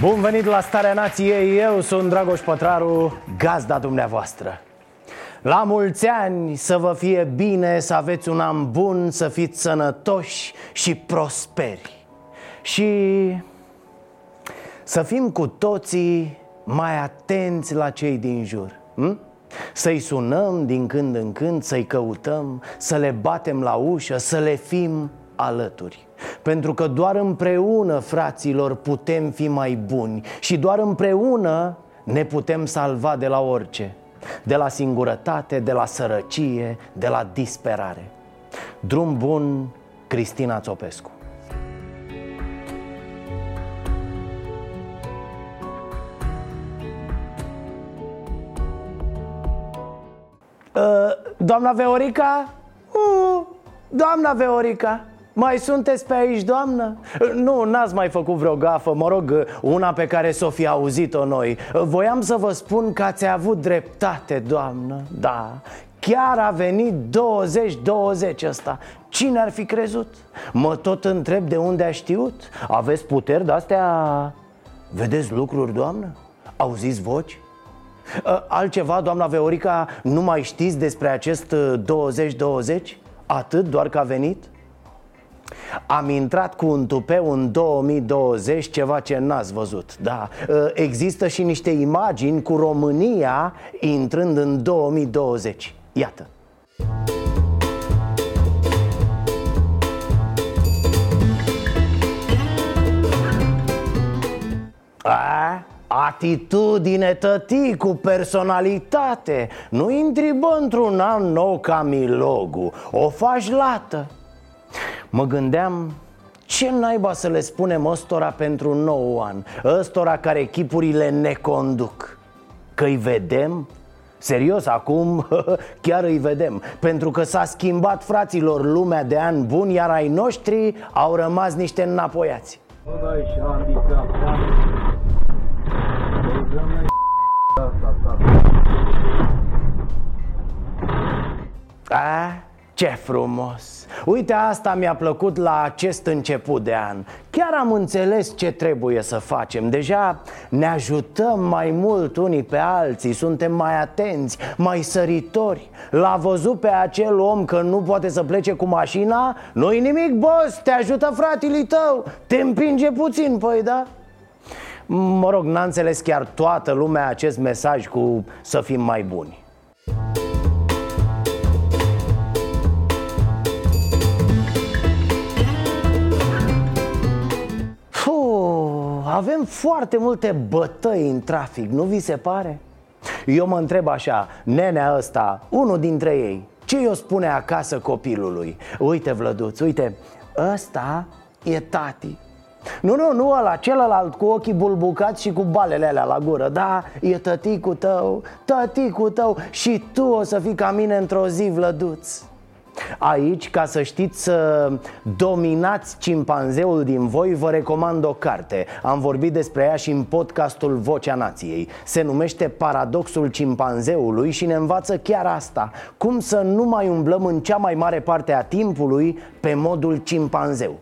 Bun venit la Starea Nației, eu sunt Dragoș Pătraru, gazda dumneavoastră. La mulți ani, să vă fie bine, să aveți un an bun, să fiți sănătoși și prosperi. Și să fim cu toții mai atenți la cei din jur. Să-i sunăm din când în când, să-i căutăm, să le batem la ușă, să le fim alături. Pentru că doar împreună, fraților, putem fi mai buni. Și doar împreună ne putem salva de la orice. De la singurătate, de la sărăcie, de la disperare. Drum bun, Cristina Țopescu. Doamna Viorica? Doamna Viorica, mai sunteți pe aici, doamnă? Nu, n-ați mai făcut vreo gafă, mă rog, una pe care s-o fi auzit-o noi. Voiam să vă spun că ați avut dreptate, doamnă. Da, chiar a venit 20-20 ăsta. Cine ar fi crezut? Mă tot întreb de unde a știut. Aveți puteri de-astea? Vedeți lucruri, doamnă? Auziți voci? Altceva, doamna Viorica, nu mai știți despre acest 20-20? Atât doar că a venit? Am intrat cu un tupeu în 2020, ceva ce n-ați văzut, da. Există și niște imagini cu România intrând în 2020. Iată. Atitudine, tăticu, personalitate. Nu intri, bă, într-un an nou ca Milogu. O faci lată. Mă gândeam, ce naiba să le spunem ăstora pentru un nou an, ăstora care chipurile ne conduc? Că-i vedem? Serios, acum chiar îi vedem. Pentru că s-a schimbat, fraților, lumea de an bun, iar ai noștri au rămas niște înapoiați. Ce frumos! Uite, asta mi-a plăcut la acest început de an. Chiar am înțeles ce trebuie să facem. Deja ne ajutăm mai mult unii pe alții. Suntem mai atenți, mai săritori. L-a văzut pe acel om că nu poate să plece cu mașina? Nu-i nimic, boss, te ajută fratele tău. Te împinge puțin, păi da? Mă rog, n-a înțeles chiar toată lumea acest mesaj cu să fim mai buni. Avem foarte multe bătăi în trafic, nu vi se pare? Eu mă întreb așa, nenea ăsta, unul dintre ei, ce i-o spune acasă copilului? Uite, Vlăduț, uite, ăsta e tati. Nu, ăla, celălalt cu ochii bulbucați și cu balele alea la gură. Da, e tăticul tău, tăticul tău. Și tu o să fii ca mine într-o zi, Vlăduț. Aici, ca să știți să dominați cimpanzeul din voi, vă recomand o carte. Am vorbit despre ea și în podcastul Vocea Nației. Se numește Paradoxul Cimpanzeului și ne învață chiar asta, cum să nu mai umblăm în cea mai mare parte a timpului pe modul cimpanzeu.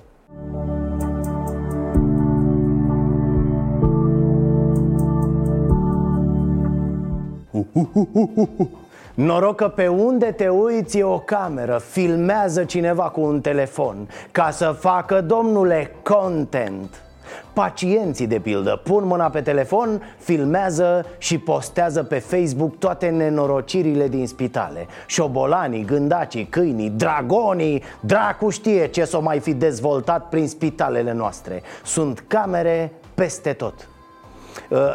Noroc că pe unde te uiți e o cameră, filmează cineva cu un telefon, ca să facă, domnule, content. Pacienții, de pildă, pun mâna pe telefon, filmează și postează pe Facebook toate nenorocirile din spitale. Șobolanii, gândacii, câinii, dragonii, dracu știe ce s-o mai fi dezvoltat prin spitalele noastre. Sunt camere peste tot.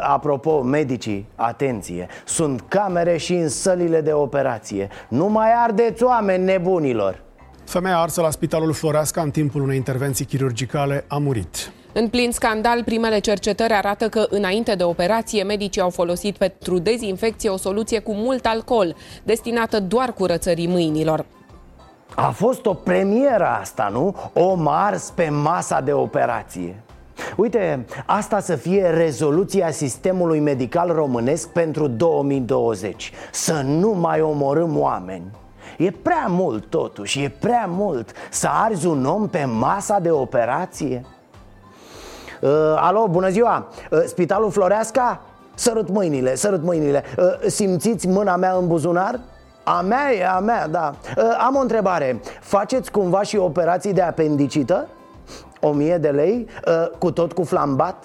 Apropo, medicii, atenție, sunt camere și în sălile de operație. Nu mai ardeți, oameni nebunilor! Femeia arsă la spitalul Floreasca în timpul unei intervenții chirurgicale a murit. În plin scandal, primele cercetări arată că înainte de operație, medicii au folosit pentru dezinfecție o soluție cu mult alcool, destinată doar curățării mâinilor. A fost o premieră asta, nu? Om ars pe masa de operație. Uite, asta să fie rezoluția sistemului medical românesc pentru 2020. Să nu mai omorâm oameni. E prea mult totuși, e prea mult să arzi un om pe masa de operație. Alo, bună ziua! Spitalul Floreasca? Sărut mâinile, sărut mâinile. Simțiți mâna mea în buzunar? A mea e a mea, da. Am o întrebare. Faceți cumva și operații de apendicită? 1000 de lei? Cu tot cu flambat?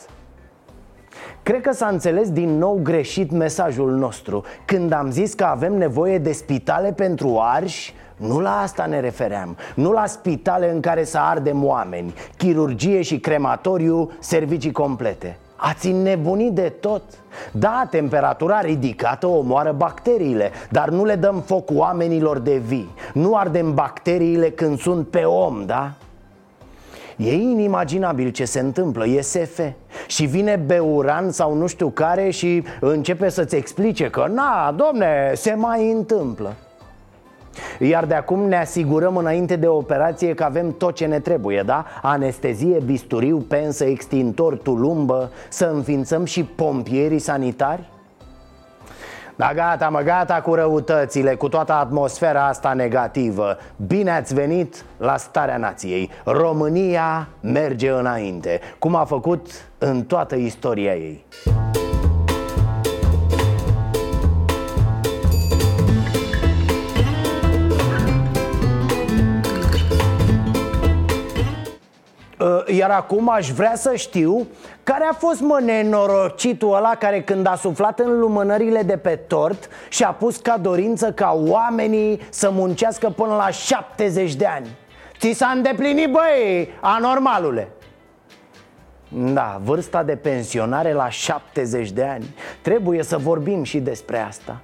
Cred că s-a înțeles din nou greșit mesajul nostru. Când am zis că avem nevoie de spitale pentru arși, nu la asta ne refeream. Nu la spitale în care să ardem oameni, chirurgie și crematoriu, servicii complete. Ați înnebunit de tot. Da, temperatura ridicată omoară bacteriile, dar nu le dăm foc oamenilor de vii. Nu ardem bacteriile când sunt pe om, da? E inimaginabil ce se întâmplă, e SF. Și vine Beuran sau nu știu care și începe să-ți explice că na, domne, se mai întâmplă. Iar de acum ne asigurăm înainte de operație că avem tot ce ne trebuie, da? Anestezie, bisturiu, pensă, extintor, tulumbă. Să înființăm și pompierii sanitari? Da, gata, mă, gata cu răutățile, cu toată atmosfera asta negativă. Bine ați venit la Starea Nației. România merge înainte, cum a făcut în toată istoria ei. Iar acum aș vrea să știu care a fost, mă, nenorocitul ăla care când a suflat în lumânările de pe tort și-a pus ca dorință ca oamenii să muncească până la 70 de ani. Ți s-a îndeplinit, băi, anormalule! Da, vârsta de pensionare la 70 de ani. Trebuie să vorbim și despre asta.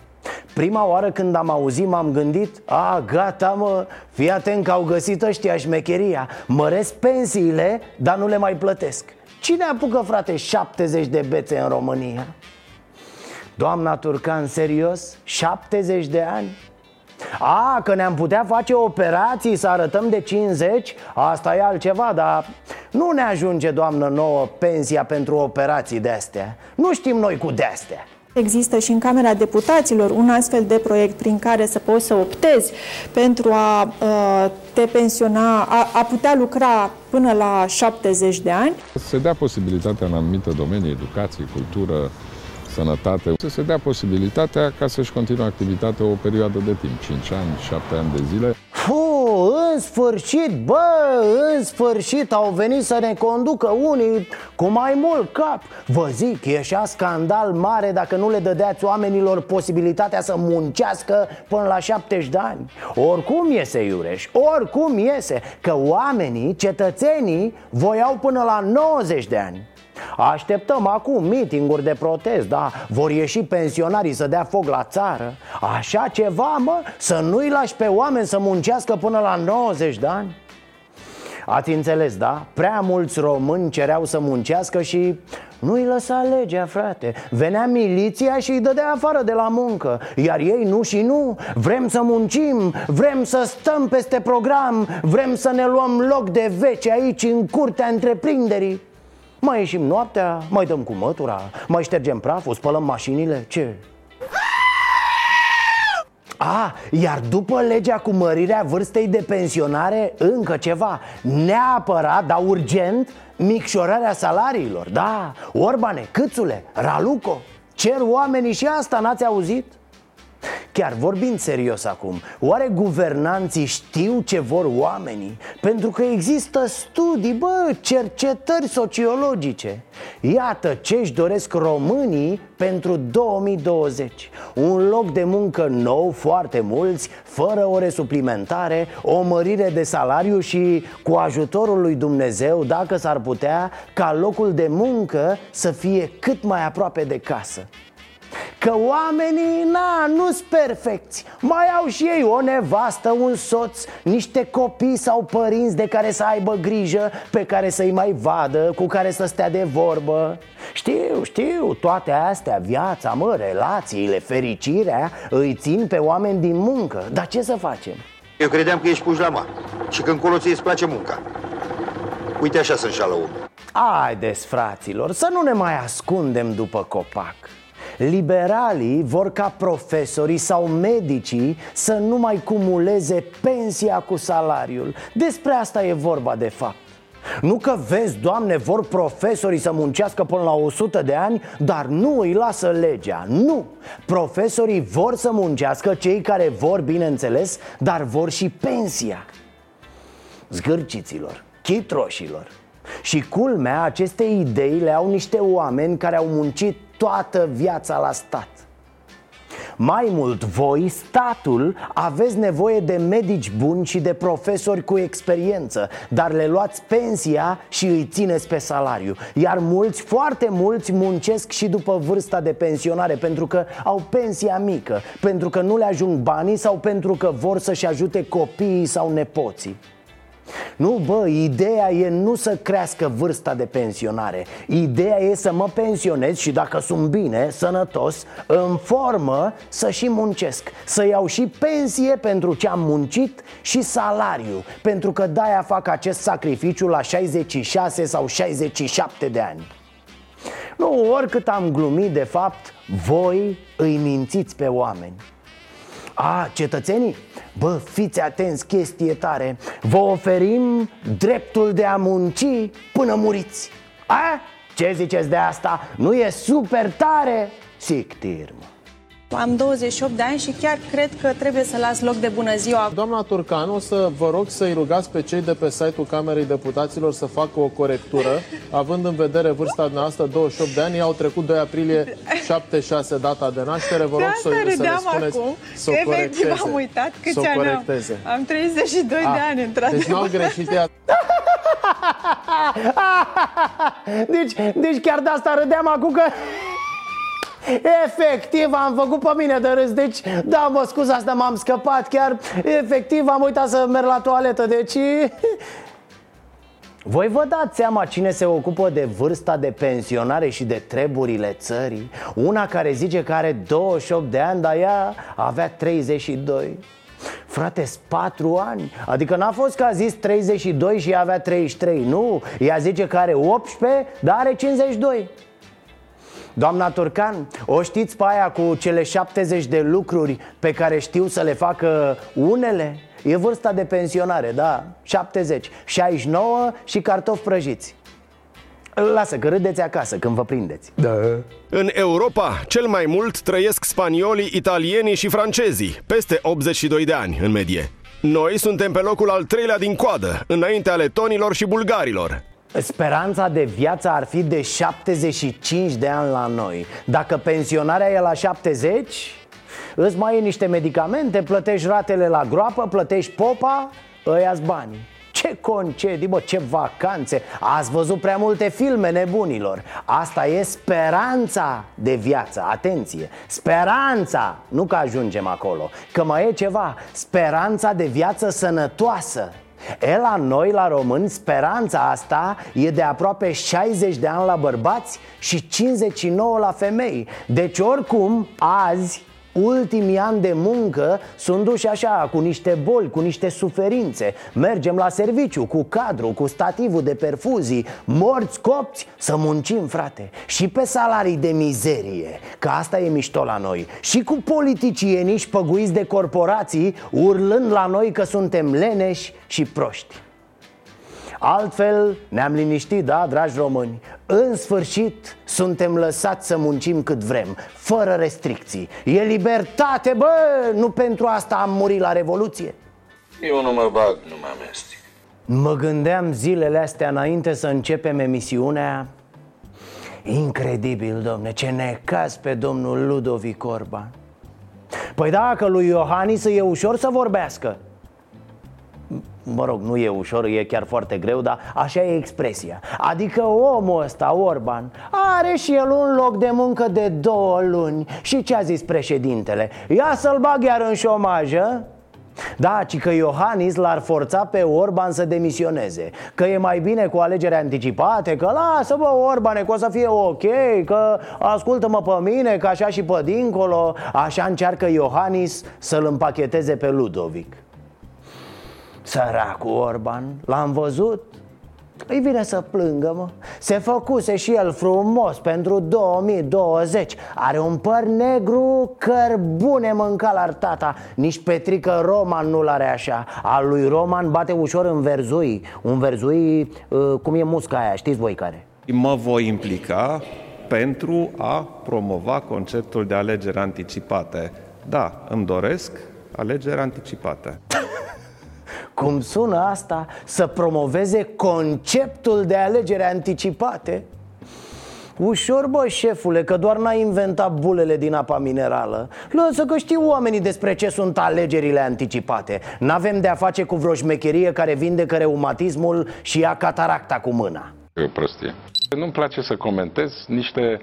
Prima oară când am auzit m-am gândit: a, gata, mă, fii atent că au găsit ăștia șmecheria. Măresc pensiile, dar nu le mai plătesc. Cine apucă, frate, 70 de bețe în România? Doamna Turcan, serios? 70 de ani? A, că ne-am putea face operații să arătăm de 50? Asta e altceva, dar nu ne ajunge, doamnă, nouă pensia pentru operații de-astea. Nu știm noi cu de-astea. Există și în Camera Deputaților un astfel de proiect prin care să poți să optezi pentru a te pensiona, a putea lucra până la 70 de ani. Se dea posibilitatea în anumite domenii, educație, cultură, sănătate, să se dea posibilitatea ca să-și continue activitatea o perioadă de timp, 5 ani, 7 ani de zile. În sfârșit, bă, în sfârșit au venit să ne conducă unii cu mai mult cap. Vă zic, ieșea scandal mare dacă nu le dădeați oamenilor posibilitatea să muncească până la 70 de ani. Oricum iese, iureș, oricum iese, că oamenii, cetățenii, voiau până la 90 de ani. Așteptăm acum mitinguri de protest, da? Vor ieși pensionarii să dea foc la țară. Așa ceva, mă, să nu-i lași pe oameni să muncească până la 90 de ani. Ați înțeles, da? Prea mulți români cereau să muncească și nu-i lăsa legea, frate. Venea miliția și îi dădea afară de la muncă. Iar ei nu și nu. Vrem să muncim, vrem să stăm peste program, vrem să ne luăm loc de veci aici în curtea întreprinderii. Mai ieșim noaptea, mai dăm cu mătura, mai ștergem praful, spălăm mașinile, ce? A, iar după legea cu mărirea vârstei de pensionare, încă ceva. Neapărat, dar urgent, micșorarea salariilor, da? Orbane, Câțule, Raluco, cer oamenii și asta, n-ați auzit? Chiar vorbind serios acum, oare guvernanții știu ce vor oamenii? Pentru că există studii, bă, cercetări sociologice. Iată ce își doresc românii pentru 2020. Un loc de muncă nou, foarte mulți, fără ore suplimentare, o mărire de salariu și, cu ajutorul lui Dumnezeu, dacă s-ar putea, ca locul de muncă să fie cât mai aproape de casă. că oamenii, nu-s perfecți. Mai au și ei o nevastă, un soț, niște copii sau părinți de care să aibă grijă, pe care să-i mai vadă, cu care să stea de vorbă. Știu, toate astea, viața, relațiile, fericirea, îi țin pe oameni din muncă. Dar ce să facem? Eu credeam că ești puși la mare și că încolo ți-i place munca. Uite așa se înșală omul. Haideți, fraților, să nu ne mai ascundem după copac. Liberalii vor ca profesorii sau medicii să nu mai cumuleze pensia cu salariul. Despre asta e vorba de fapt. Nu că, vezi, Doamne, vor profesorii să muncească până la 100 de ani, dar nu îi lasă legea. Nu! Profesorii vor să muncească, cei care vor, bineînțeles, dar vor și pensia. Zgârciților, chitroșilor. Și culmea, aceste idei le au niște oameni care au muncit toată viața la stat. Mai mult, voi, statul, aveți nevoie de medici buni și de profesori cu experiență, dar le luați pensia și îi țineți pe salariu. Iar mulți, foarte mulți, muncesc și după vârsta de pensionare, pentru că au pensia mică, pentru că nu le ajung banii sau pentru că vor să-și ajute copiii sau nepoții. Nu, bă, ideea e nu să crească vârsta de pensionare. Ideea e să mă pensionez și dacă sunt bine, sănătos, în formă, să și muncesc. Să iau și pensie pentru ce am muncit și salariu, pentru că de-aia fac acest sacrificiu la 66 sau 67 de ani. Nu, oricât am glumit, de fapt, voi îi mințiți pe oameni. A, cetățenii, bă, fiți atenți, chestie tare. Vă oferim dreptul de a munci până muriți. A? Ce ziceți de asta? Nu e super tare? Sictir, mă. Am 28 de ani și chiar cred că trebuie să las loc de bună ziua. Doamna Turcan, o să vă rog să-i rugați pe cei de pe site-ul Camerei Deputaților să facă o corectură, având în vedere vârsta noastră, 28 de ani, au trecut 2 aprilie 76 data de naștere, vă rog să le spuneți acum, să o corecteze. Am uitat câți ani am 32 de ani, într-adevăr. Deci n-au greșit ea. Deci chiar de asta râdeam acum că... Efectiv, am făcut pe mine de râs. Deci, da, mă scuzați, dar m-am scăpat chiar. Efectiv, am uitat să merg la toaletă. Deci... Voi vă dați seama cine se ocupă de vârsta de pensionare și de treburile țării? Una care zice că are 28 de ani, dar ea avea 32. Frate, 4 ani. Adică n-a fost că a zis 32 și avea 33. Nu, ea zice că are 18, dar are 52. Doamna Turcan, o știți pe aia cu cele 70 de lucruri pe care știu să le facă unele? E vârsta de pensionare, da, 70, 69 și cartofi prăjiți. Lasă că râdeți acasă când vă prindeți. Da. În Europa, cel mai mult trăiesc spaniolii, italienii și francezii, peste 82 de ani în medie. Noi suntem pe locul al 3-lea din coadă, înaintea letonilor și bulgarilor. Speranța de viață ar fi de 75 de ani la noi. Dacă pensionarea e la 70, îți mai iei niște medicamente, plătești ratele la groapă, plătești popa, ăia-s banii. Ce concedii, bă, ce vacanțe. Ați văzut prea multe filme, nebunilor. Asta e speranța de viață, atenție. Speranța, nu că ajungem acolo, că mai e ceva. Speranța de viață sănătoasă. E, la noi, la români, speranța asta e de aproape 60 de ani la bărbați și 59 la femei. Deci oricum, azi, ultimii ani de muncă sunt duși așa, cu niște boli, cu niște suferințe. Mergem la serviciu, cu cadru, cu stativul de perfuzii, morți, copți, să muncim, frate. Și pe salarii de mizerie, că asta e mișto la noi. Și cu politicienii șpăguiți de corporații, urlând la noi că suntem leneși și proști. Altfel ne-am liniștit, da, dragi români. În sfârșit suntem lăsați să muncim cât vrem, fără restricții. E libertate, bă, nu pentru asta am murit la Revoluție. Eu nu mă bag, nu mă amestec. Mă gândeam zilele astea înainte să începem emisiunea. Incredibil, domne, ce necaz pe domnul Ludovic Orban. Păi da, că lui Iohannis e ușor să vorbească. mă rog, nu e ușor, e chiar foarte greu, dar așa e expresia. Adică omul ăsta, Orban, are și el un loc de muncă de 2 luni. Și ce a zis președintele? Ia să-l bag iar în șomajă. Da, ci că Iohannis l-ar forța pe Orban să demisioneze, că e mai bine cu alegeri anticipate, că lasă-mă, Orbane, că o să fie ok, că ascultă-mă pe mine, că așa și pe dincolo. Așa încearcă Iohannis să-l împacheteze pe Ludovic. Săracul Orban, l-am văzut, îi vine să plângă, mă. Se făcuse și el frumos pentru 2020. Are un păr negru, cărbune mâncat la tata. Nici Petrică Roman nu l-are așa. Al lui Roman bate ușor în verzui. Un verzui, cum e musca aia, știți voi care. Mă voi implica pentru a promova conceptul de alegeri anticipate. Da, îmi doresc alegeri anticipate. Cum sună asta, să promoveze conceptul de alegere anticipate? Ușor, bă, șefule, că doar n-ai inventat bulele din apa minerală. Lăsă că știu oamenii despre ce sunt alegerile anticipate. N-avem de-a face cu vreo șmecherie care vindecă reumatismul și ia cataracta cu mâna. E o prostie. Nu-mi place să comentez niște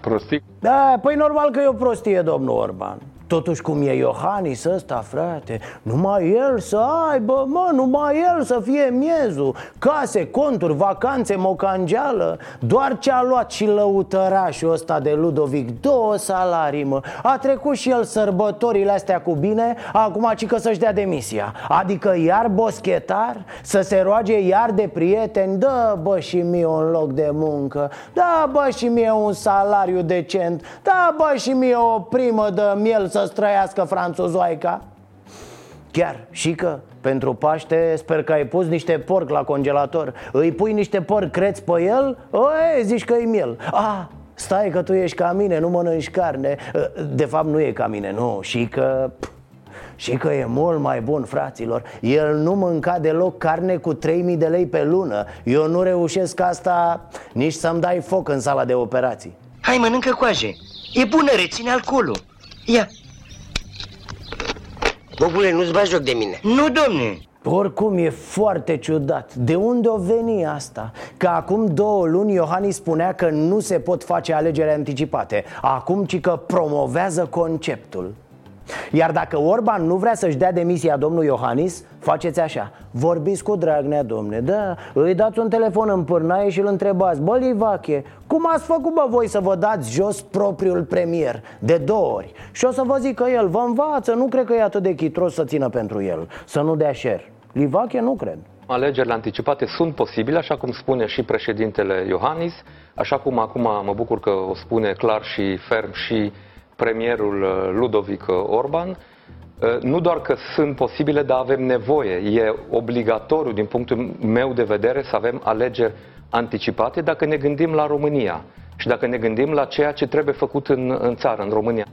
prostii. Da, păi normal că e o prostie, domnul Orban. Totuși cum e Iohannis ăsta, frate, numai el să aibă, mă, numai el să fie miezul. Case, conturi, vacanțe, mocangeală. Doar ce a luat și lăutărașul ăsta de Ludovic, 2 salarii, mă. A trecut și el sărbătorile astea cu bine, acum ci că să-și dea demisia. Adică iar boschetar, să se roage iar de prieteni. Da, bă, și mie un loc de muncă. Da, bă, și mie un salariu decent. Da, bă, și mie o primă de miel să străiască franțuzoaica. Chiar, și că pentru Paște sper că ai pus niște porc la congelator. Îi pui niște porc creț pe el, oi, zici că e miel. Ah, stai că tu ești ca mine, nu mănânci carne. De fapt nu e ca mine, nu, și că... Și că e mult mai bun, fraților. El nu mânca deloc carne cu 3.000 de lei pe lună. Eu nu reușesc asta nici să-mi dai foc în sala de operații. Hai, mănâncă coaje, e bună, reține alcoolul. Ia. Bobule, nu-ți bagi joc de mine. Nu, domne. Oricum e foarte ciudat. De unde o veni asta? Că acum 2 luni Iohannis spunea că nu se pot face alegeri anticipate. Acum ci că promovează conceptul. Iar dacă Orban nu vrea să-și dea demisia domnului Iohannis, faceți așa. Vorbiți cu Dragnea, domne, da, îi dați un telefon în pârnaie și îl întrebați: bă, Livache, cum ați făcut, bă, voi să vă dați jos propriul premier de 2 ori? Și o să vă zic că el vă învață, nu cred că e atât de chitros să țină pentru el, să nu dea share. Livache, nu cred. Alegerile anticipate sunt posibile, așa cum spune și președintele Iohannis, așa cum acum mă bucur că o spune clar și ferm și premierul Ludovic Orban. Nu doar că sunt posibile, dar avem nevoie. E obligatoriu, din punctul meu de vedere, să avem alegeri anticipate dacă ne gândim la România și dacă ne gândim la ceea ce trebuie făcut în țară, în România.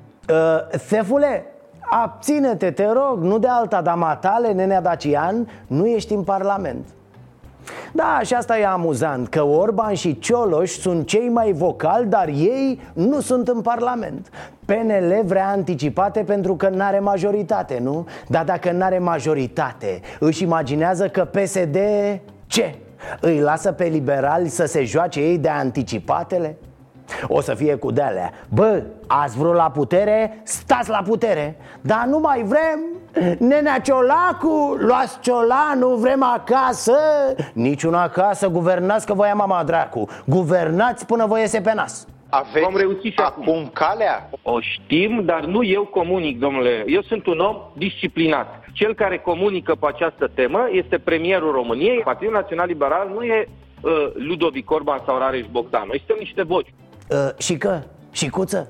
Sefule, abține-te, te rog, nu de alta, dar matale, nenea Dacian, nu ești în Parlament. Da, și asta e amuzant, că Orban și Cioloș sunt cei mai vocali, dar ei nu sunt în Parlament. PNL vrea anticipate pentru că n-are majoritate, nu? Dar dacă n-are majoritate, își imaginează că PSD ce? Îi lasă pe liberali să se joace ei de anticipatele? O să fie cu de-alea: bă, ați vrut la putere, stați la putere. Dar nu mai vrem, nenea Ciolacu, luați Ciolanu, vrem acasă. Niciuna acasă, guvernați că vă ia mama dracu. Guvernați până vă iese pe nas. Vom reuși și acum calea? O știm, dar nu eu comunic, domnule. Eu sunt un om disciplinat. Cel care comunică pe această temă este premierul României. Partidul Național Liberal nu e Ludovic Orban sau Rareș Bogdan. Noi suntem niște voci. Și că, și cuță,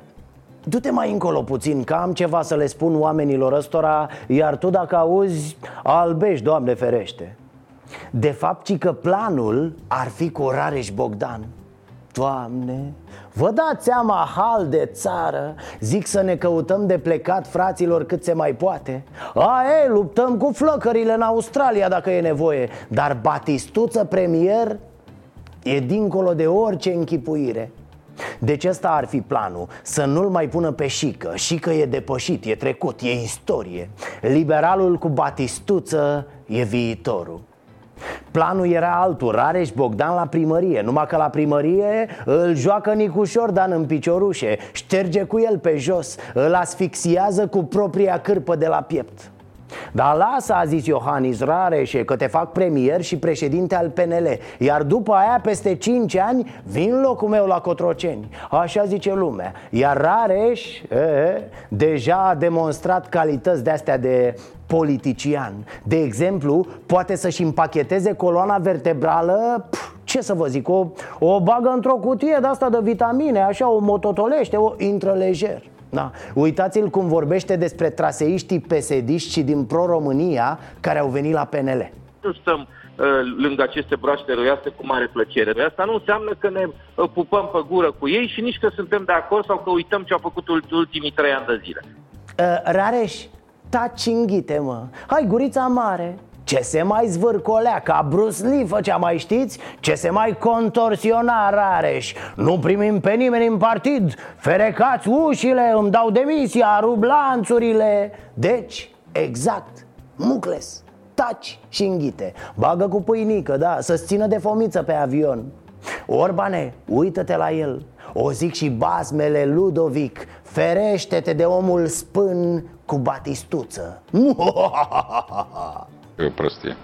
du-te mai încolo puțin, că am ceva să le spun oamenilor ăstora. Iar tu dacă auzi, albești, Doamne ferește. De fapt, ci că planul ar fi cu Rareș Bogdan. Doamne, vă dați seama, hal de țară. Zic să ne căutăm de plecat, fraților, cât se mai poate. A, ei, luptăm cu flăcările în Australia dacă e nevoie. Dar Batistuță premier e dincolo de orice închipuire. Deci ăsta ar fi planul, să nu-l mai pună pe Șică. Șică e depășit, e trecut, e istorie. Liberalul cu batistuță e viitorul. Planul era altul, Rareș Bogdan la primărie. Numai că la primărie îl joacă Nicușor Dan în piciorușe, șterge cu el pe jos, îl asfixiază cu propria cârpă de la piept. Dar lasă, a zis Iohannis, Rareșe, că te fac premier și președinte al PNL. Iar după aia, peste 5 ani, vin locul meu la Cotroceni. Așa zice lumea. Iar Rareș deja a demonstrat calități de-astea de politician. De exemplu, poate să-și împacheteze coloana vertebrală, ce să vă zic, o bagă într-o cutie de-asta de vitamine, așa, o mototolește, o intră lejer. Da. Uitați-l cum vorbește despre traseiștii PSD-iști și din Pro-România care au venit la PNL. Nu stăm lângă aceste broaște roiaste cu mare plăcere. Asta nu înseamnă că ne pupăm pe gură cu ei și nici că suntem de acord sau că uităm ce au făcut ultimii 3 ani de zile. Rareș, taci înghite, mă. Hai, gurița mare. Ce se mai zvârcolea, ca Bruce Lee făcea, mai știți? Ce se mai contorsiona Rareș. Nu primim pe nimeni în partid, ferecați ușile, îmi dau demisia, rup lanțurile. Deci, exact, mucles, taci și înghite. Bagă cu pâinică, da, să-ți țină de fomiță pe avion. Orbane, uită-te la el. O zic și basmele Ludovic: ferește-te de omul spân cu batistuță. Prostie.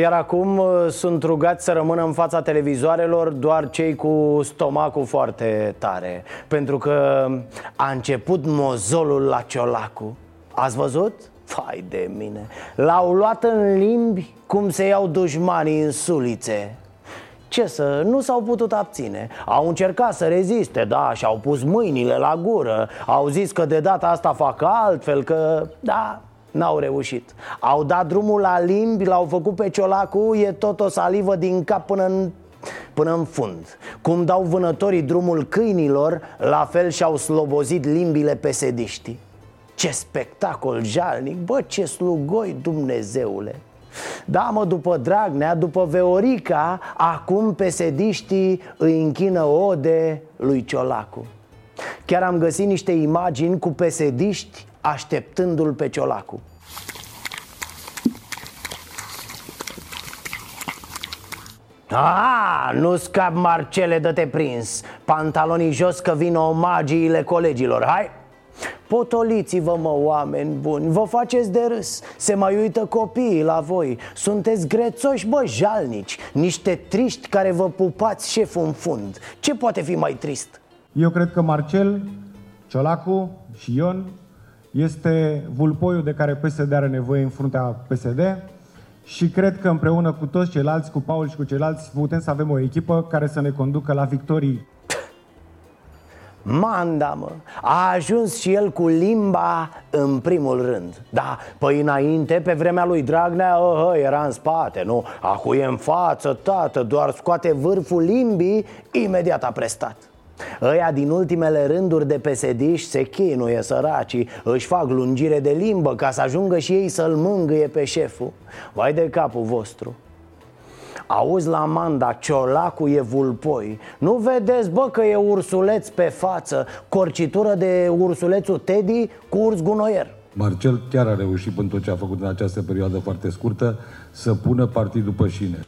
Iar acum sunt rugați să rămână în fața televizoarelor doar cei cu stomacul foarte tare, pentru că a început mozolul la Ciolacu. Ați văzut? Fai de mine! L-au luat în limbi cum se iau dușmanii în sulițe. Ce să, nu s-au putut abține. Au încercat să reziste, da, și-au pus mâinile la gură. Au zis că de data asta fac altfel, că... da. N-au reușit. Au dat drumul la limbi, l-au făcut pe Ciolacu, e tot o salivă din cap până în fund. Cum dau vânătorii drumul câinilor, la fel și-au slobozit limbile pesediștii. Ce spectacol jalnic, bă, ce slugoi, Dumnezeule! Da, mă, după Dragnea, după Viorica, acum pesediștii îi închină ode lui Ciolacu. Chiar am găsit niște imagini cu pesediști așteptându-l pe Ciolacu. Ah, nu scap, Marcele, dă-te prins. Pantalonii jos că vin omagiile colegilor. Hai, potoliți-vă, mă, oameni buni. Vă faceți de râs. Se mai uită copiii la voi. Sunteți grețoși, bă, jalnici. Niște triști care vă pupați șeful în fund. Ce poate fi mai trist? Eu cred că Marcel, Ciolacu și Ion este vulpoiul de care PSD are nevoie în fruntea PSD și cred că împreună cu toți ceilalți, cu Paul și cu ceilalți, putem să avem o echipă care să ne conducă la victorii. Amanda, mă, a ajuns și el cu limba în primul rând. Da, păi înainte, pe vremea lui Dragnea, era în spate, nu? Acu e în față, tată, doar scoate vârful limbii, imediat a prestat. Ăia din ultimele rânduri de pesediști se chinuie, săracii, își fac lungire de limbă ca să ajungă și ei să-l mângâie pe șeful. Vai de capul vostru! Auzi la Amanda, Ciolacu e vulpoi. Nu vedeți, bă, că e ursuleț pe față, corcitură de ursulețul Teddy cu urs gunoier. Marcel chiar a reușit, până tot ce a făcut în această perioadă foarte scurtă, să pună partidul pe șine.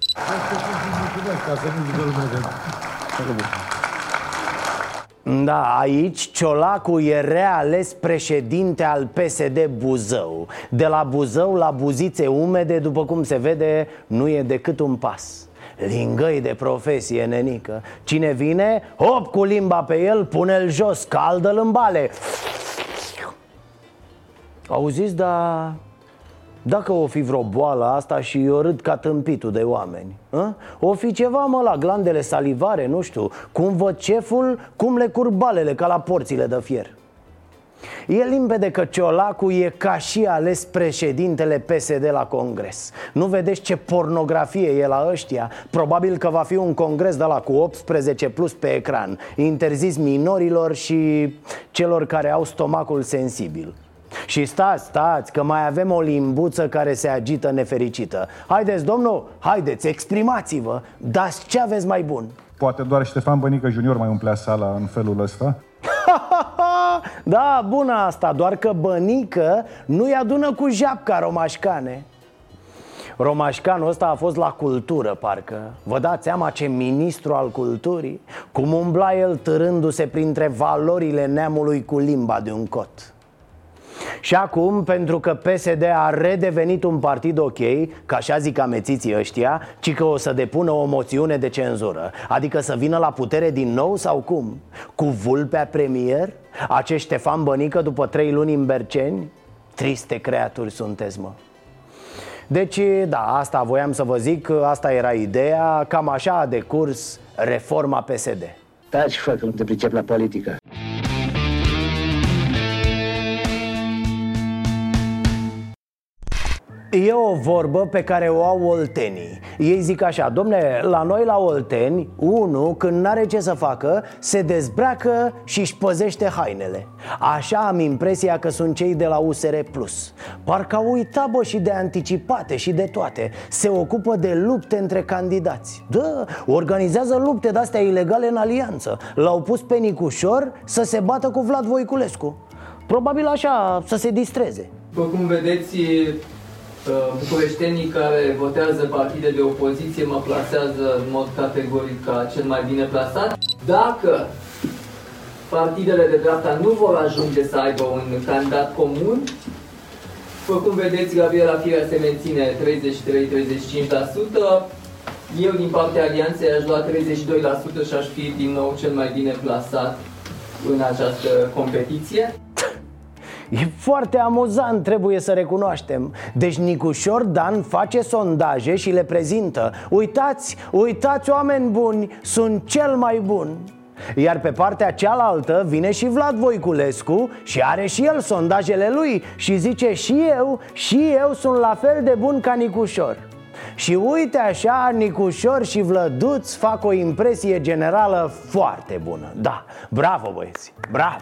Da, aici Ciolacu e reales președinte al PSD Buzău. De la Buzău la buzițe umede, după cum se vede, nu e decât un pas. Lingăi de profesie, nenică. Cine vine, hop cu limba pe el, pune-l jos, caldă-l în bale. Auziți, dar... dacă o fi vreo boală asta și eu râd ca tâmpitul de oameni, a? O fi ceva, mă, la glandele salivare, nu știu, cum văd șeful, cum le curbalele ca la porțile de fier. E limpede că Ciolacu e ca și ales președintele PSD la congres. Nu vedeți ce pornografie e la ăștia? Probabil că va fi un congres de la cu 18 plus pe ecran, interzis minorilor și celor care au stomacul sensibil. Și stați, că mai avem o limbuță care se agită nefericită. Haideți, domnul, haideți, exprimați-vă, dați ce aveți mai bun. Poate doar Ștefan Bănică Junior mai umplea sala în felul ăsta. Da, bună asta, doar că Bănică nu-i adună cu japca Romașcane. Romașcanul ăsta a fost la cultură, parcă. Vă dați seama ce ministru al culturii? Cum umbla el târându-se printre valorile neamului cu limba de un cot. Și acum, pentru că PSD a redevenit un partid ok, că așa zic amețiții ăștia, ci că o să depună o moțiune de cenzură. Adică să vină la putere din nou sau cum? Cu vulpea premier? Acest Ștefan Bănică după 3 luni în Berceni? Triste creaturi sunteți, mă. Deci, da, asta voiam să vă zic, asta era ideea, cam așa a decurs reforma PSD. Taci, fă, că nu te pricep la politică. E o vorbă pe care o au oltenii. Ei zic așa, domne, la noi la olteni, unul când n-are ce să facă, se dezbracă și își păzește hainele. Așa am impresia că sunt cei de la USR Plus. Parcă au uitat, bă, și de anticipate și de toate. Se ocupă de lupte între candidați. Da, organizează lupte de-astea ilegale în alianță. L-au pus pe Nicușor să se bată cu Vlad Voiculescu. Probabil așa, să se distreze. După cum vedeți, bucureștenii care votează partide de opoziție mă plasează în mod categoric ca cel mai bine plasat. Dacă partidele de dreapta nu vor ajunge să aibă un candidat comun, după cum vedeți, Gabriela Firea se menține 33-35%, eu din partea alianței aș lua 32% și aș fi din nou cel mai bine plasat în această competiție. E foarte amuzant, trebuie să recunoaștem. Deci Nicușor Dan face sondaje și le prezintă. Uitați, uitați, oameni buni, sunt cel mai bun. Iar pe partea cealaltă vine și Vlad Voiculescu și are și el sondajele lui și zice și eu sunt la fel de bun ca Nicușor. Și uite așa, Nicușor și Vlăduț fac o impresie generală foarte bună. Da, bravo băieți, bravo.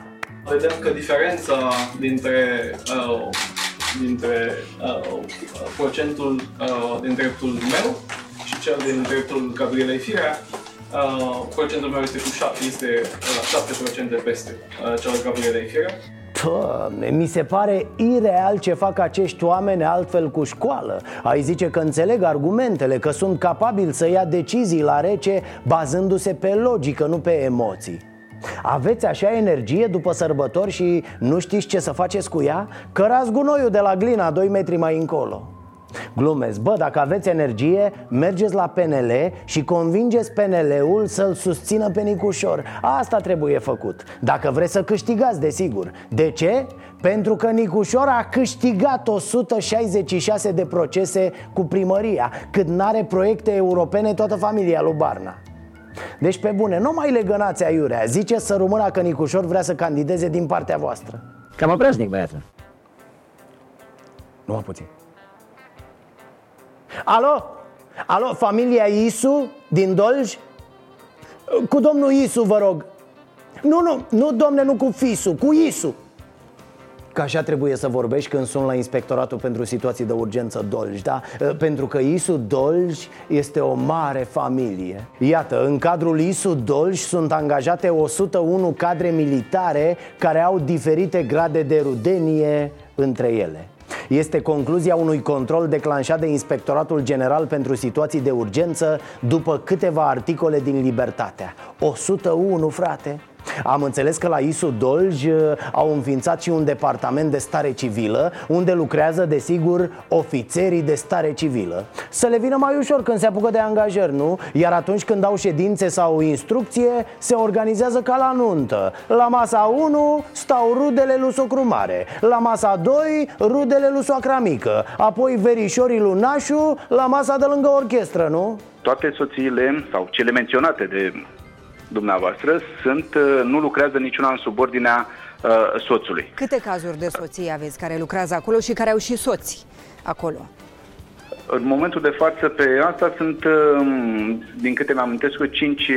Vedem că diferența dintre procentul din dreptul meu și cel din dreptul Gabrielei Firea, procentul meu este cu 7%, este 7% peste cel al Gabrielei Firea. Doamne, mi se pare ireal ce fac acești oameni altfel cu școală. Ai zice că înțeleg argumentele, că sunt capabili să ia decizii la rece bazându-se pe logică, nu pe emoții. Aveți așa energie după sărbători și nu știți ce să faceți cu ea? Cărați gunoiul de la Glina 2 metri mai încolo. Glumesc, bă, dacă aveți energie, mergeți la PNL și convingeți PNL-ul să-l susțină pe Nicușor. Asta trebuie făcut, dacă vreți să câștigați, desigur. De ce? Pentru că Nicușor a câștigat 166 de procese cu primăria, cât n-are proiecte europene toată familia lui Barna. Deci pe bune, nu mai legănați aiurea. Ziceți sărumâna că Nicușor vrea să candideze din partea voastră. Cam obraznic, băiață. Numai puțin. Alo? Alo, familia ISU din Dolj? Cu domnul ISU, vă rog. Nu, domne, nu cu FISU, cu ISU. Că așa trebuie să vorbești când sunt la Inspectoratul pentru Situații de Urgență Dolj, da? Pentru că ISU Dolj este o mare familie. Iată, în cadrul ISU Dolj sunt angajate 101 cadre militare care au diferite grade de rudenie între ele. Este concluzia unui control declanșat de Inspectoratul General pentru Situații de Urgență după câteva articole din Libertatea. 101, frate! Am înțeles că la ISU Dolj au înființat și un departament de stare civilă, unde lucrează, desigur, ofițerii de stare civilă. Să le vină mai ușor când se apucă de angajări, nu? Iar atunci când au ședințe sau instrucție, se organizează ca la nuntă. La masa 1 stau rudele lui socru mare, la masa 2 rudele lui soacra mică, apoi verișorii lui nașu la masa de lângă orchestră, nu? Toate soțiile sau cele menționate de dumneavoastră nu lucrează niciuna în subordinea soțului. Câte cazuri de soții aveți care lucrează acolo și care au și soții acolo? În momentul de față pe asta sunt, din câte mi-am amintesc, 5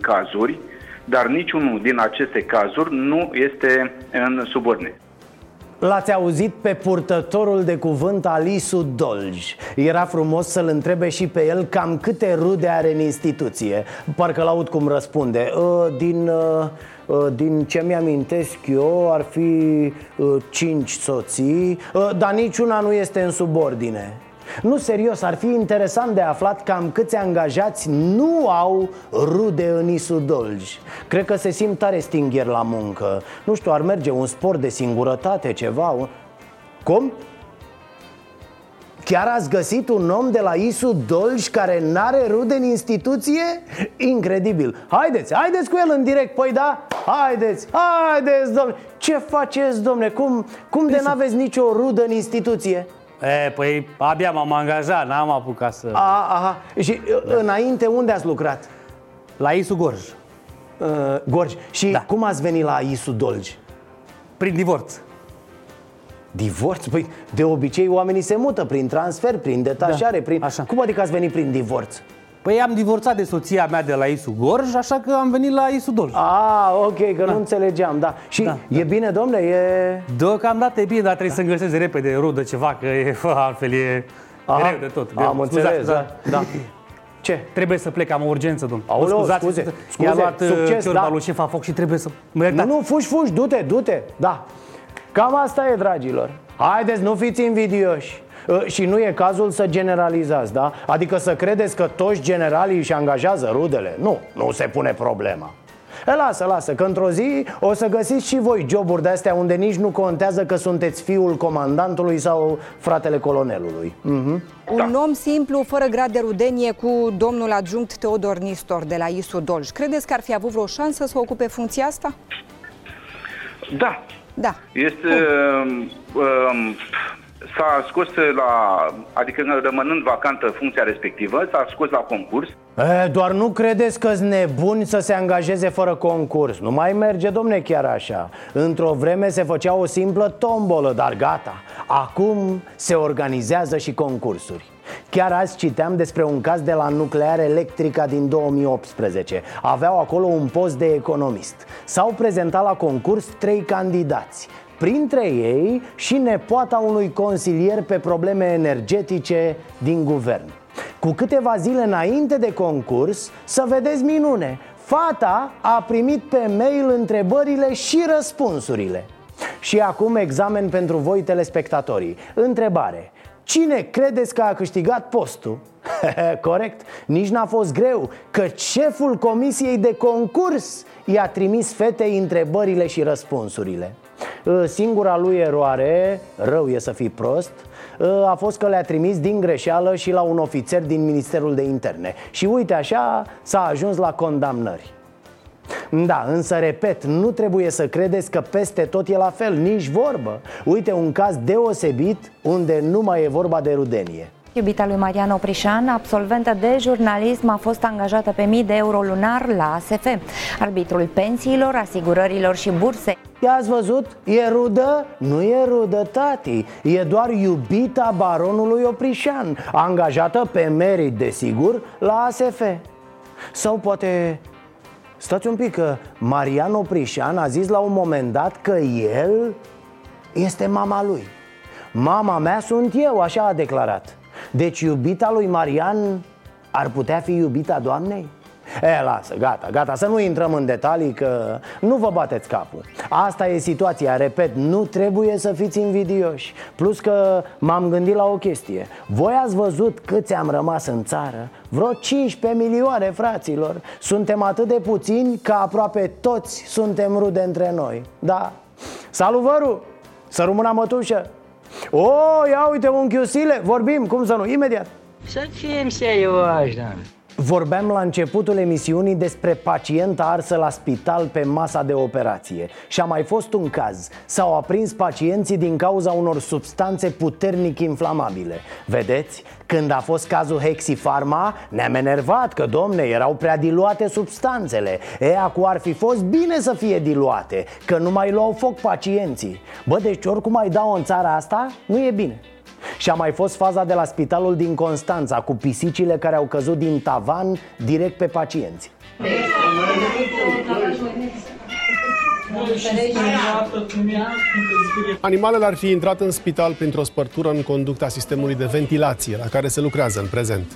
cazuri, dar niciunul din aceste cazuri nu este în subordine. L-ați auzit pe purtătorul de cuvânt al ISU Dolj. Era frumos să-l întrebe și pe el cam câte rude are în instituție. Parcă-l aud cum răspunde. Din ce mi-amintesc eu, ar fi 5 soții, dar niciuna nu este în subordine. Nu, serios, ar fi interesant de aflat cam câți angajați nu au rude în ISU Dolj. Cred că se simt tare stingeri la muncă. Nu știu, ar merge un sport de singurătate, ceva. Cum? Chiar ați găsit un om de la ISU Dolj care n-are rude în instituție? Incredibil! Haideți cu el în direct, păi da? Haideți, domne! Ce faceți, domne? Cum de n-aveți nicio rudă în instituție? Păi abia m-am angajat, n-am apucat să... Aha. Și înainte unde ați lucrat? La ISU Gorj. Gorj. Și cum ați venit la ISU Dolj? Prin divorț. Divorț? Păi de obicei oamenii se mută prin transfer, prin detașare, prin... Așa. Cum adică ați venit prin divorț? Păi am divorțat de soția mea de la ISU Gorj, așa că am venit la ISU Dolj. Ok, că nu înțelegeam, Și e bine, domne, e... Deocamdată e bine, dar trebuie să-mi găsesc repede rudă ceva, că altfel e greu de tot. Am înțeles, da. Ce? Trebuie să plec, am o urgență, domn. Scuze. I-a luat ciorba lui șef a foc și trebuie să... Nu, fugi, du-te. Da. Cam asta e, dragilor. Haideți, nu fiți invidioși. Și nu e cazul să generalizați, da? Adică să credeți că toți generalii își angajează rudele. Nu se pune problema. Lasă, că într-o zi o să găsiți și voi joburi de-astea unde nici nu contează că sunteți fiul comandantului sau fratele colonelului. Un om simplu, fără grad de rudenie, cu domnul adjunct Teodor Nistor de la ISU Dolj. Credeți că ar fi avut vreo șansă să ocupe funcția asta? Da. Este... S-a scos adică rămânând vacantă funcția respectivă, s-a scos la concurs. Doar nu credeți că-s nebuni să se angajeze fără concurs. Nu mai merge, domne, chiar așa. Într-o vreme se făcea o simplă tombolă, dar gata. Acum se organizează și concursuri. Chiar azi citeam despre un caz de la Nuclear Electrica din 2018. Aveau acolo un post de economist. S-au prezentat la concurs 3 candidați, printre ei și nepoata unui consilier pe probleme energetice din guvern. Cu câteva zile înainte de concurs, să vedeți minune, fata a primit pe mail întrebările și răspunsurile. Și acum examen pentru voi, telespectatorii. Întrebare: cine credeți că a câștigat postul? Corect, nici n-a fost greu, că șeful comisiei de concurs i-a trimis fetei întrebările și răspunsurile. Singura lui eroare, rău e să fii prost, a fost că le-a trimis din greșeală și la un ofițer din Ministerul de Interne. Și uite așa s-a ajuns la condamnări. Da, însă repet, nu trebuie să credeți că peste tot e la fel, nici vorbă. Uite un caz deosebit unde nu mai e vorba de rudenie. Iubita lui Marian Oprișan, absolventă de jurnalism, a fost angajată pe 1.000 de euro lunar la ASF, arbitrul pensiilor, asigurărilor și burse. I-ați văzut? E rudă? Nu e rudă, tati. E doar iubita baronului Oprișan, angajată pe merit, desigur, la ASF. Sau poate... Stați un pic, că Marian Oprișan a zis la un moment dat că el este mama lui. Mama mea sunt eu, așa a declarat. Deci iubita lui Marian ar putea fi iubita doamnei? Lasă, gata, să nu intrăm în detalii, că nu vă bateți capul. Asta e situația, repet, nu trebuie să fiți invidioși. Plus că m-am gândit la o chestie. Voi ați văzut câți am rămas în țară? Vreo 15 milioane, fraților. Suntem atât de puțini că aproape toți suntem rude între noi. Da. Salut, văru! Să rămână mătușă! Ia uite, unchiusile, vorbim, cum să nu, imediat. Să fim serioși, da. Vorbeam la începutul emisiunii despre pacienta arsă la spital pe masa de operație. Și a mai fost un caz. S-au aprins pacienții din cauza unor substanțe puternic inflamabile. Vedeți? Când a fost cazul Hexi Pharma, ne-am enervat că, domne, erau prea diluate substanțele. Acu ar fi fost bine să fie diluate, că nu mai luau foc pacienții. Deci oricum ai dau în țara asta, nu e bine. Și a mai fost faza de la spitalul din Constanța cu pisicile care au căzut din tavan direct pe pacienți. Animalele ar fi intrat în spital printr-o spărtură în conducta sistemului de ventilație, la care se lucrează în prezent.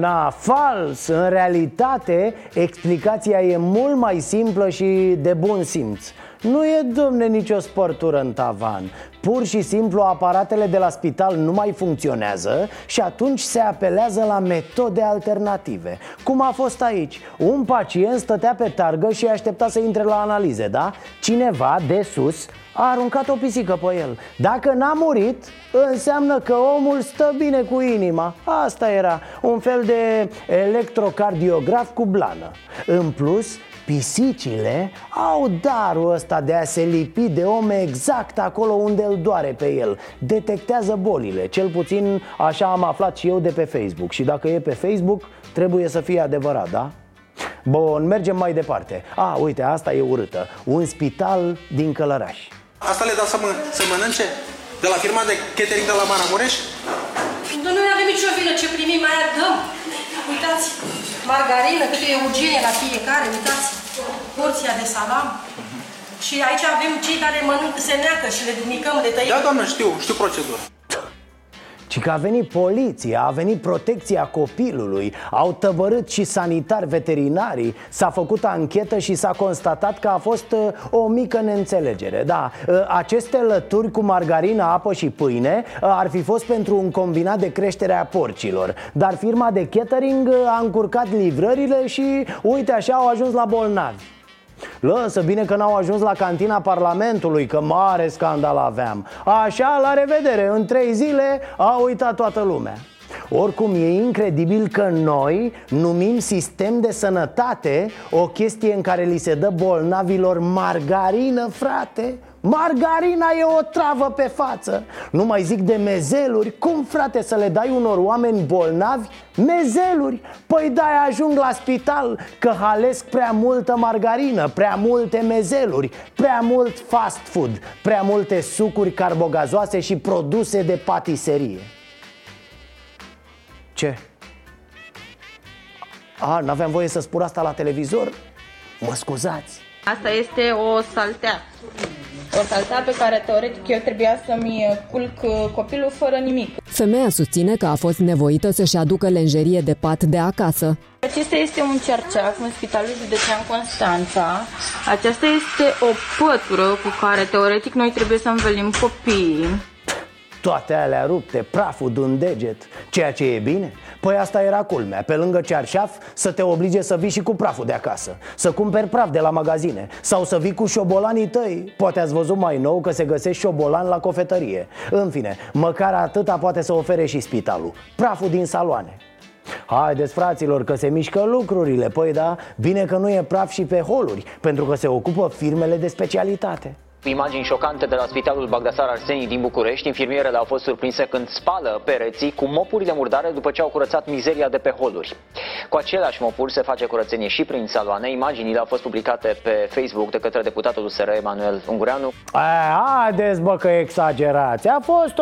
Na, fals! În realitate, explicația e mult mai simplă și de bun simț. Nu e, domne, nicio spărtură în tavan. Pur și simplu aparatele de la spital nu mai funcționează și atunci se apelează la metode alternative. Cum a fost aici? Un pacient stătea pe targă și aștepta să intre la analize, da? Cineva de sus a aruncat o pisică pe el. Dacă n-a murit, înseamnă că omul stă bine cu inima. Asta era, un fel de electrocardiograf cu blană. În plus, pisicile au darul ăsta de a se lipi de om exact acolo unde îl doare pe el. Detectează bolile, cel puțin așa am aflat și eu de pe Facebook. Și dacă e pe Facebook, trebuie să fie adevărat, da? Bun, mergem mai departe. A, uite, asta e urâtă. Un spital din Călăraș. Asta le dau să mănânce? De la firma de catering de la Maramureș? Nu avem nicio vină, ce primim, mai dăm. Uitați, margarină, câte eugenie la fiecare, uitați, porția de salam. Și aici avem cei care mănâncă, se neacă și le dunicăm, le tăiem. Da, doamnă, știu procedură. Și că a venit poliția, a venit protecția copilului, au tăvărât și sanitari veterinarii, s-a făcut anchetă și s-a constatat că a fost o mică neînțelegere. Da, aceste lături cu margarină, apă și pâine ar fi fost pentru un combinat de creștere a porcilor. Dar firma de catering a încurcat livrările și uite așa au ajuns la bolnavi. Lăsă, bine că n-au ajuns la cantina Parlamentului, că mare scandal aveam. Așa, la revedere, în 3 zile a uitat toată lumea. Oricum, e incredibil că noi numim sistem de sănătate o chestie în care li se dă bolnavilor margarină, frate. Margarina e o travă pe față. Nu mai zic de mezeluri. Cum, frate, să le dai unor oameni bolnavi mezeluri? Păi de-aia ajung la spital, că halesc prea multă margarină, prea multe mezeluri, prea mult fast food, prea multe sucuri carbogazoase și produse de patiserie. Ce? A, n-aveam voie să spun asta la televizor? Mă scuzați. Asta este o saltea. O saltea pe care, teoretic, eu trebuia să-mi culc copilul fără nimic. Femeia susține că a fost nevoită să-și aducă lenjerie de pat de acasă. Acesta este un cerceac în Spitalul Județean Constanța. Aceasta este o pătură cu care, teoretic, noi trebuie să învelim copiii. Toate alea rupte, praful de un deget. Ceea ce e bine? Păi asta era culmea, pe lângă cearșaf să te oblige să vii și cu praful de acasă, să cumperi praf de la magazine sau să vii cu șobolanii tăi. Poate ați văzut mai nou că se găsește șobolan la cofetărie. În fine, măcar atâta poate să ofere și spitalul, praful din saloane. Haideți, fraților, că se mișcă lucrurile. Păi da, bine că nu e praf și pe holuri, pentru că se ocupă firmele de specialitate. Imagini șocante de la Spitalul Bagdasar Arsenii din București. Infirmierele au fost surprinse când spală pereții cu mopurile murdare după ce au curățat mizeria de pe holuri. Cu aceleași mopuri se face curățenie și prin saloane. Imaginile au fost publicate pe Facebook de către deputatul USR Emanuel Ungureanu. Haideți, bă, că exagerați. A fost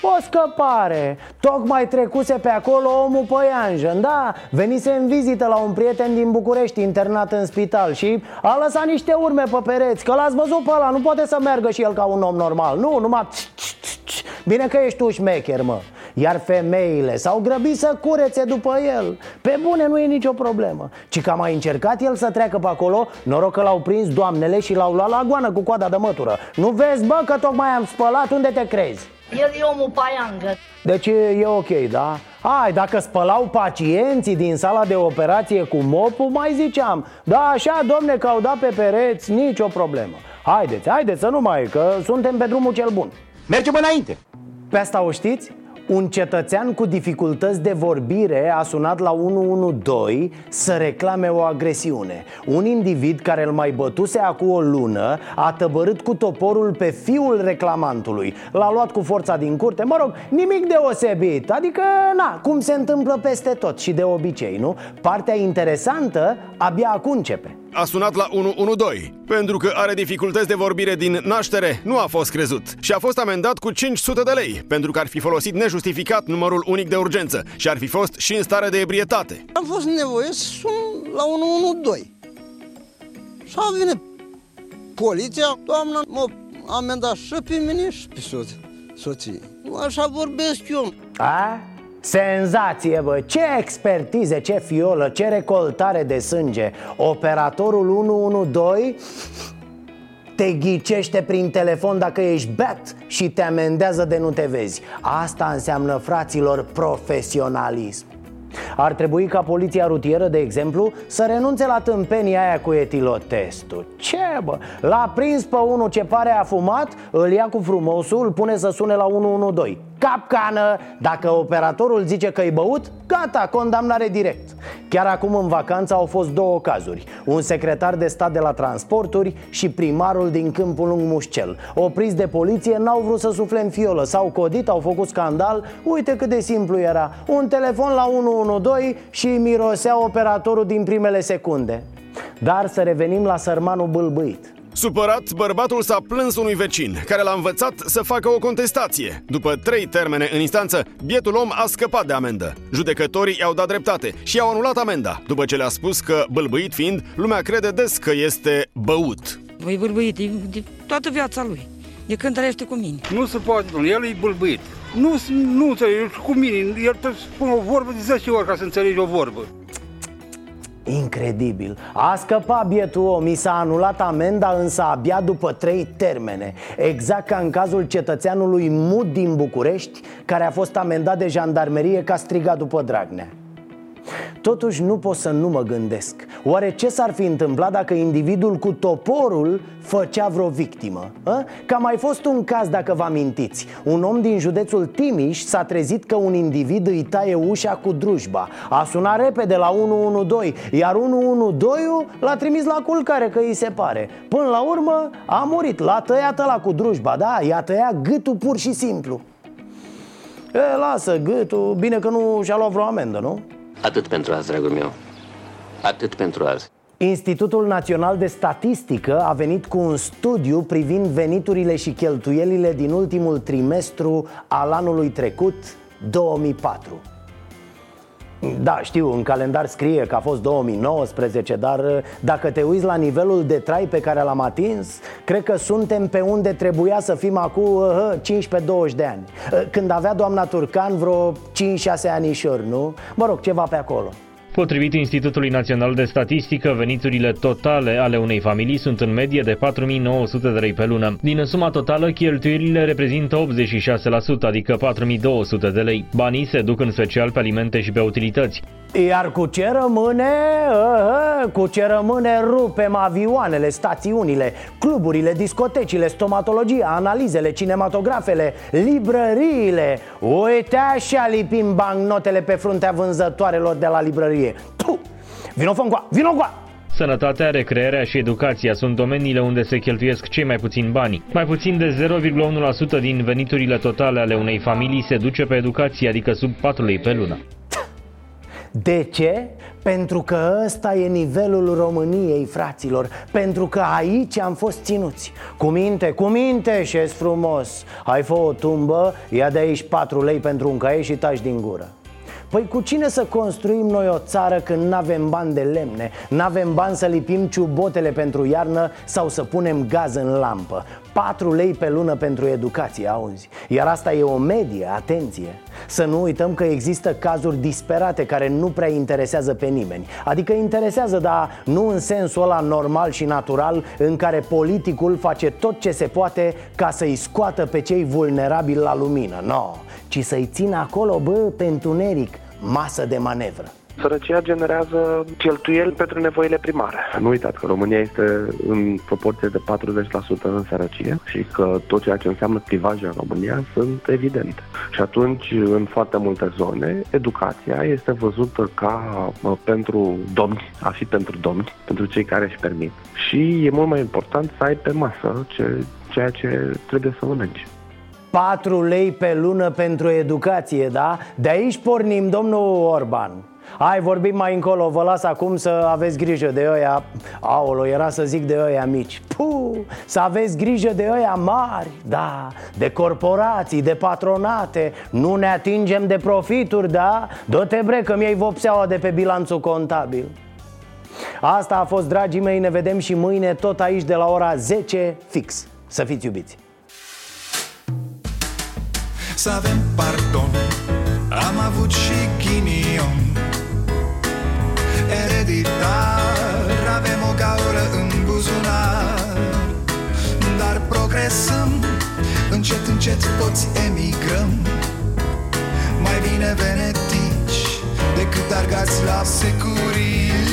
o scăpare. Tocmai trecuse pe acolo omul pe Ianjen, da? Venise în vizită la un prieten din București internat în spital și a lăsat niște urme pe pereți, că l-ați văzut pe ăla, nu poate să meargă și el ca un om normal. Nu, numai... Bine că ești tu șmecher, mă. Iar femeile s-au grăbit să curețe după el. Pe bune, nu e nicio problemă. Ci că a mai încercat el să treacă pe acolo. Noroc că l-au prins doamnele și l-au luat la goană cu coada de mătură. Nu vezi, bă, că tocmai am spălat? Unde te crezi? El e omul paiangă. Deci e ok, da? Hai, dacă spălau pacienții din sala de operație cu mopul, mai ziceam. Da, așa, domne, că au dat pe pereți, nicio problemă. Haideți să nu mai, că suntem pe drumul cel bun. Mergem înainte. Pe asta o știți? Un cetățean cu dificultăți de vorbire a sunat la 112 să reclame o agresiune. Un individ care îl mai bătuse acum o lună a tăbărât cu toporul pe fiul reclamantului. L-a luat cu forța din curte, mă rog, nimic deosebit, adică, na, cum se întâmplă peste tot și de obicei, nu? Partea interesantă abia acum începe. A sunat la 112 pentru că are dificultăți de vorbire din naștere, nu a fost crezut și a fost amendat cu 500 de lei pentru că ar fi folosit nejustificat numărul unic de urgență și ar fi fost și în stare de ebrietate. Am fost nevoie să sun la 112 și a venit Poliția, doamna, mă amenda și pe mine și pe soție. Așa vorbesc eu. A? Senzație, bă! Ce expertize, ce fiolă, ce recoltare de sânge. Operatorul 112 te ghicește prin telefon dacă ești beat și te amendează de nu te vezi. Asta înseamnă, fraților, profesionalism. Ar trebui ca poliția rutieră, de exemplu, să renunțe la tâmpenia aia cu etilotestul. Ce, bă? L-a prins pe unul ce pare a fumat, îl ia cu frumosul, îl pune să sune la 112. Capcană! Dacă operatorul zice că-i băut, gata, condamnare direct. Chiar acum în vacanță au fost două cazuri. Un secretar de stat de la transporturi și primarul din Câmpul Lung Mușcel. Opriți de poliție, n-au vrut să sufle în fiolă, s-au codit, au făcut scandal. Uite cât de simplu era. Un telefon la 112 și mirosea operatorul din primele secunde. Dar să revenim la sărmanul bâlbâit. Supărat, bărbatul s-a plâns unui vecin, care l-a învățat să facă o contestație. După 3 termene în instanță, bietul om a scăpat de amendă. Judecătorii i-au dat dreptate și i-au anulat amenda, după ce le-a spus că, bâlbâit fiind, lumea crede des că este băut. E bâlbâit de toată viața lui, de când trăiește cu mine. Nu se poate, el e bâlbâit. Nu înțelegi cu mine, el trebuie să spun o vorbă de 10 ori ca să înțelegi o vorbă. Incredibil. A scăpat bietul om, i s-a anulat amenda, însă abia după 3 termene. Exact ca în cazul cetățeanului mut din București, care a fost amendat de jandarmerie că a strigat după Dragnea. Totuși nu pot să nu mă gândesc. Oare ce s-ar fi întâmplat dacă individul cu toporul făcea vreo victimă? A? Că a mai fost un caz, dacă vă amintiți. Un om din județul Timiș s-a trezit că un individ îi taie ușa cu drujba. A sunat repede la 112, iar 112-ul l-a trimis la culcare că îi se pare. Până la urmă a murit, l-a tăiat ăla cu drujba, da? I-a tăiat gâtul pur și simplu. E, lasă gâtul, bine că nu și-a luat vreo amendă, nu? Atât pentru azi, dragul meu. Atât pentru azi. Institutul Național de Statistică a venit cu un studiu privind veniturile și cheltuielile din ultimul trimestru al anului trecut, 2004. Da, știu, în calendar scrie că a fost 2019, dar dacă te uiți la nivelul de trai pe care l-am atins, cred că suntem pe unde trebuia să fim acum 15-20 de ani, când avea doamna Turcan vreo 5-6 anișori, nu? Mă rog, ceva pe acolo. Potrivit Institutului Național de Statistică, veniturile totale ale unei familii sunt în medie de 4.900 de lei pe lună. Din suma totală, cheltuielile reprezintă 86%, adică 4.200 de lei. Banii se duc în special pe alimente și pe utilități. Iar cu ce rămâne? Rupem avioanele, stațiunile, cluburile, discotecile, stomatologia, analizele, cinematografele, librăriile. Uite așa lipim bancnotele pe fruntea vânzătoarelor de la librărie. Vino cu a! Sănătatea, recrearea și educația sunt domeniile unde se cheltuiesc cei mai puțin bani. Mai puțin de 0,1% din veniturile totale ale unei familii se duce pe educație, adică sub 4 lei pe lună. De ce? Pentru că ăsta e nivelul României, fraților. Pentru că aici am fost ținuți. Cu minte, șezi frumos. Ai fă o tumbă, ia de aici 4 lei pentru un caiet și taci din gură. Păi cu cine să construim noi o țară când n-avem bani de lemne? N-avem bani să lipim ciubotele pentru iarnă sau să punem gaz în lampă. 4 lei pe lună pentru educație, auzi? Iar asta e o medie, atenție! Să nu uităm că există cazuri disperate care nu prea interesează pe nimeni. Adică interesează, dar nu în sensul ăla normal și natural în care politicul face tot ce se poate ca să-i scoată pe cei vulnerabili la lumină. No, ci să-i țină acolo, bă, pe întuneric, masă de manevră. Sărăcia generează cheltuieli pentru nevoile primare. Nu uitați că România este în proporție de 40% în sărăcie și că tot ceea ce înseamnă privaje în România sunt evidente. Și atunci, în foarte multe zone, educația este văzută ca pentru domni, a fi pentru domni, pentru cei care își permit. Și e mult mai important să ai pe masă ceea ce trebuie să mănânci. 4 lei pe lună pentru educație, da? De aici pornim, domnul Orban. Hai, vorbim mai încolo, vă las acum să aveți grijă de ăia. Aolo, era să zic de ăia mici. Să aveți grijă de ăia mari, da, de corporații, de patronate. Nu ne atingem de profituri, da? Dă-te bre că mi-ai vopseaua de pe bilanțul contabil. Asta a fost, dragii mei, ne vedem și mâine tot aici de la ora 10 fix. Să fiți iubiți! Să avem pardon, am avut și ghinion. Ereditar, avem o gaură în buzunar. Dar progresăm, încet, încet toți emigrăm. Mai bine venetici decât argați la securii.